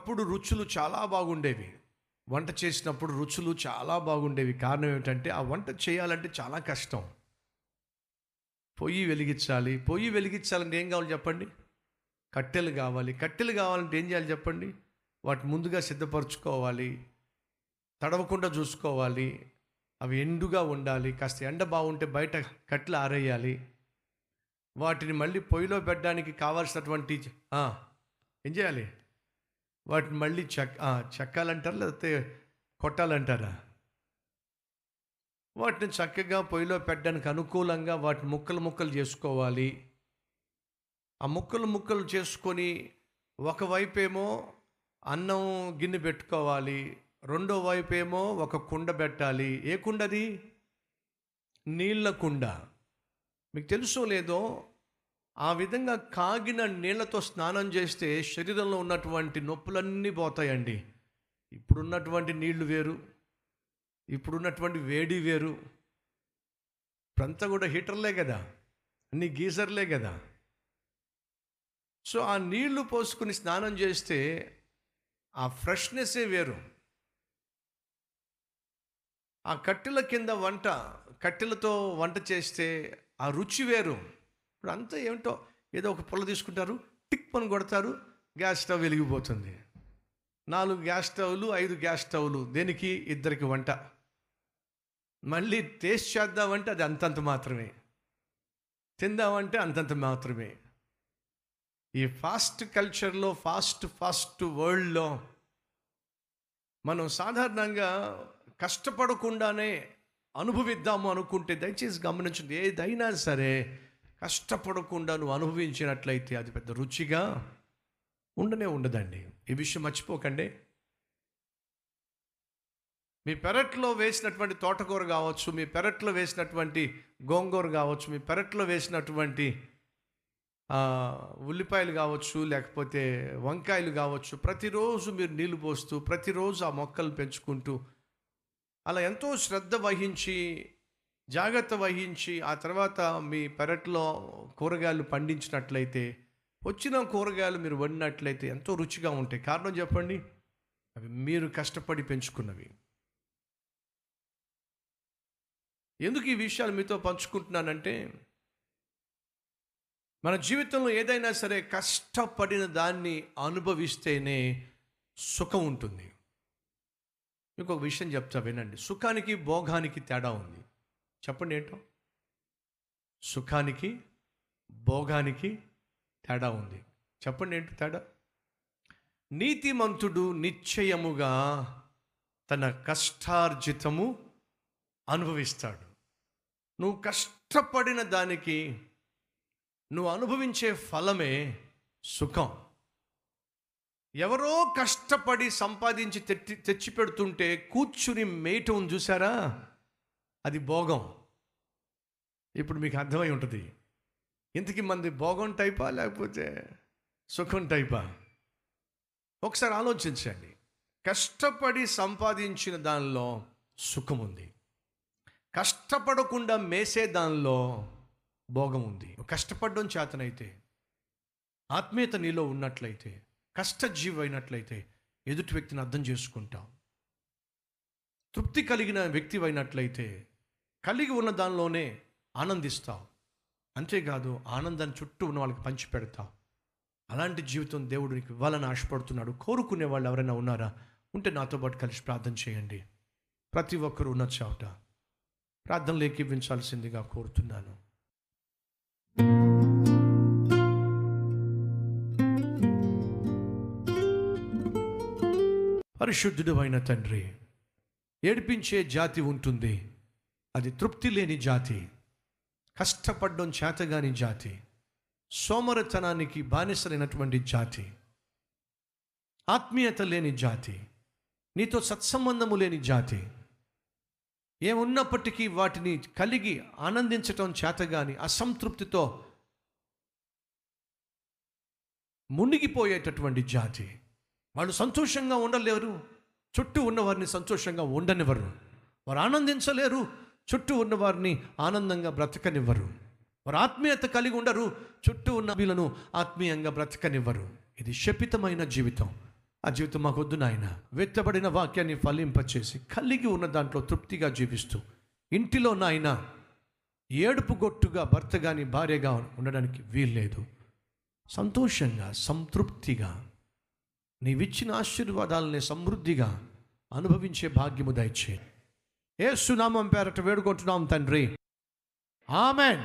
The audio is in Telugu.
ఒకప్పుడు రుచులు చాలా బాగుండేవి, వంట చేసినప్పుడు రుచులు చాలా బాగుండేవి. కారణం ఏమిటంటే ఆ వంట చేయాలంటే చాలా కష్టం. పొయ్యి వెలిగించాలి, పొయ్యి వెలిగించాలంటే ఏం కావాలి చెప్పండి? కట్టెలు కావాలి. కట్టెలు కావాలంటే ఏం చేయాలి చెప్పండి? వాటి ముందుగా సిద్ధపరచుకోవాలి, తడవకుండా చూసుకోవాలి, అవి ఎండుగా ఉండాలి, కాస్త ఎండ బాగుంటే బయట కట్టెలు ఆరేయాలి. వాటిని మళ్ళీ పొయ్యిలో పెట్టడానికి కావాల్సినటువంటి ఏం చేయాలి? వాటిని మళ్ళీ చెక్కాలంటారా లేకపోతే కొట్టాలంటారా? వాటిని చక్కగా పొయ్యిలో పెట్టడానికి అనుకూలంగా వాటిని ముక్కలు ముక్కలు చేసుకోవాలి. ఆ ముక్కలు ముక్కలు చేసుకొని ఒకవైపేమో అన్నం గిన్నె పెట్టుకోవాలి, రెండో వైపేమో ఒక కుండ పెట్టాలి. ఏ కుండది? నీళ్ళ కుండ. మీకు తెలుసో లేదో, ఆ విధంగా కాగిన నీళ్లతో స్నానం చేస్తే శరీరంలో ఉన్నటువంటి నొప్పులన్నీ పోతాయండి. ఇప్పుడున్నటువంటి నీళ్లు వేరు, ఇప్పుడున్నటువంటి వేడి వేరు. ఇప్పుడంతా కూడా హీటర్లే కదా, అన్ని గీజర్లే కదా. సో ఆ నీళ్లు పోసుకుని స్నానం చేస్తే ఆ ఫ్రెష్నెస్సే వేరు. ఆ కట్టెల కింద వంట, కట్టెలతో వంట చేస్తే ఆ రుచి వేరు. ఇప్పుడు అంతా ఏమిటో ఏదో ఒక పుల్ల తీసుకుంటారు, టిక్ పని కొడతారు, గ్యాస్ స్టవ్ వెలిగిపోతుంది. 4 గ్యాస్ స్టవ్లు, 5 గ్యాస్ స్టవ్లు, దేనికి? ఇద్దరికి వంట. మళ్ళీ టేస్ట్ చేద్దామంటే అది అంతంత మాత్రమే, తిందామంటే అంతంత మాత్రమే. ఈ ఫాస్ట్ కల్చర్లో, ఫాస్ట్ వరల్డ్లో మనం సాధారణంగా కష్టపడకుండానే అనుభవిద్దాము అనుకుంటే, దయచేసి గమనించండి, ఏదైనా సరే కష్టపడకుండా నువ్వు అనుభవించినట్లయితే అది పెద్ద రుచిగా ఉండనే ఉండదండి. ఈ విషయం మర్చిపోకండి. మీ పెరట్లో వేసినటువంటి తోటకూర కావచ్చు, మీ పెరట్లో వేసినటువంటి గోంగూర కావచ్చు, మీ పెరట్లో వేసినటువంటి ఉల్లిపాయలు కావచ్చు, లేకపోతే వంకాయలు కావచ్చు, ప్రతిరోజు మీరు నీళ్ళు పోస్తూ ప్రతిరోజు ఆ మొక్కలు పెంచుకుంటూ అలా ఎంతో శ్రద్ధ వహించి, జాగ్రత్త వహించి ఆ తర్వాత మీ పెరట్లో కూరగాయలు పండించినట్లయితే, వచ్చిన కూరగాయలు మీరు వండినట్లయితే ఎంతో రుచిగా ఉంటాయి. కారణం చెప్పండి? అవి మీరు కష్టపడి పెంచుకున్నవి. ఎందుకు ఈ విషయాలు మీతో పంచుకుంటున్నానంటే, మన జీవితంలో ఏదైనా సరే కష్టపడిన దాన్ని అనుభవిస్తేనే సుఖం ఉంటుంది. ఇంకొక విషయం చెప్తా వినండి, సుఖానికి భోగానికి తేడా ఉంది. చెప్పండి ఏంటో? సుఖానికి భోగానికి తేడా ఉంది. చెప్పండి ఏంటో తేడా? నీతిమంతుడు నిశ్చయముగా తన కష్టార్జితము అనుభవిస్తాడు. నువ్వు కష్టపడిన దానికి నువ్వు అనుభవించే ఫలమే సుఖం. ఎవరో కష్టపడి సంపాదించి తెచ్చిపెడుతుంటే కూర్చుని మేయటం చూసారా, అది భోగం. ఇప్పుడు మీకు అర్థమై ఉంటుంది. ఇంతకీ మంది భోగం టైపా లేకపోతే సుఖం టైపా? ఒకసారి ఆలోచించండి. కష్టపడి సంపాదించిన దానిలో సుఖం ఉంది, కష్టపడకుండా మేసే దానిలో భోగం ఉంది. కష్టపడడం చేతనైతే, ఆత్మీయత నీలో ఉన్నట్లయితే, కష్టజీవి అయినట్లయితే ఎదుటి వ్యక్తిని అర్థం చేసుకుంటాం. తృప్తి కలిగిన వ్యక్తి అయినట్లయితే కలిగి ఉన్న దానిలోనే ఆనందిస్తావు. అంతేకాదు, ఆనందాన్ని చుట్టూ ఉన్న వాళ్ళకి పంచి పెడతావు. అలాంటి జీవితం దేవుడు నీకు ఇవ్వాలని ఆశపడుతున్నాడు. కోరుకునే వాళ్ళు ఎవరైనా ఉన్నారా? ఉంటే నాతో పాటు కలిసి ప్రార్థన చేయండి. ప్రతి ఒక్కరూ ఉన్న చోట ప్రార్థనలు ఏకీవించాల్సిందిగా కోరుతున్నాను. పరిశుద్ధుడు అయిన తండ్రి, ఏడిపించే జాతి ఉంటుంది, అది తృప్తి లేని జాతి, కష్టపడడం చేతగాని జాతి, సోమరతనానికి బానిసలైనటువంటి జాతి, ఆత్మీయత లేని జాతి, నీతో సత్సంబంధము లేని జాతి. ఏమున్నప్పటికీ వాటిని కలిగి ఆనందించటం చేతగాని, అసంతృప్తితో మునిగిపోయేటటువంటి జాతి. వాళ్ళు సంతోషంగా ఉండలేరు, చుట్టూ ఉన్నవారిని సంతోషంగా ఉండనివ్వరు. వారు ఆనందించలేరు, చుట్టూ ఉన్నవారిని ఆనందంగా బ్రతకనివ్వరు. వారు ఆత్మీయత కలిగి ఉండరు, చుట్టూ ఉన్న వీళ్ళను ఆత్మీయంగా బ్రతకనివ్వరు. ఇది శపితమైన జీవితం. ఆ జీవితం మాకు వద్దు నాయన. వెత్తబడిన వాక్యాన్ని ఫలింపచేసి కలిగి ఉన్న దాంట్లో తృప్తిగా జీవిస్తూ ఇంటిలో నాయన ఏడుపు గొట్టుగా భర్త కానీ భార్యగా ఉండడానికి వీల్లేదు. సంతోషంగా సంతృప్తిగా నీవిచ్చిన ఆశీర్వాదాలనే సమృద్ధిగా అనుభవించే భాగ్యము దయచేయండి. యేసు నామం పేరట వేడుకుంటున్నాం తండ్రి. ఆమెన్.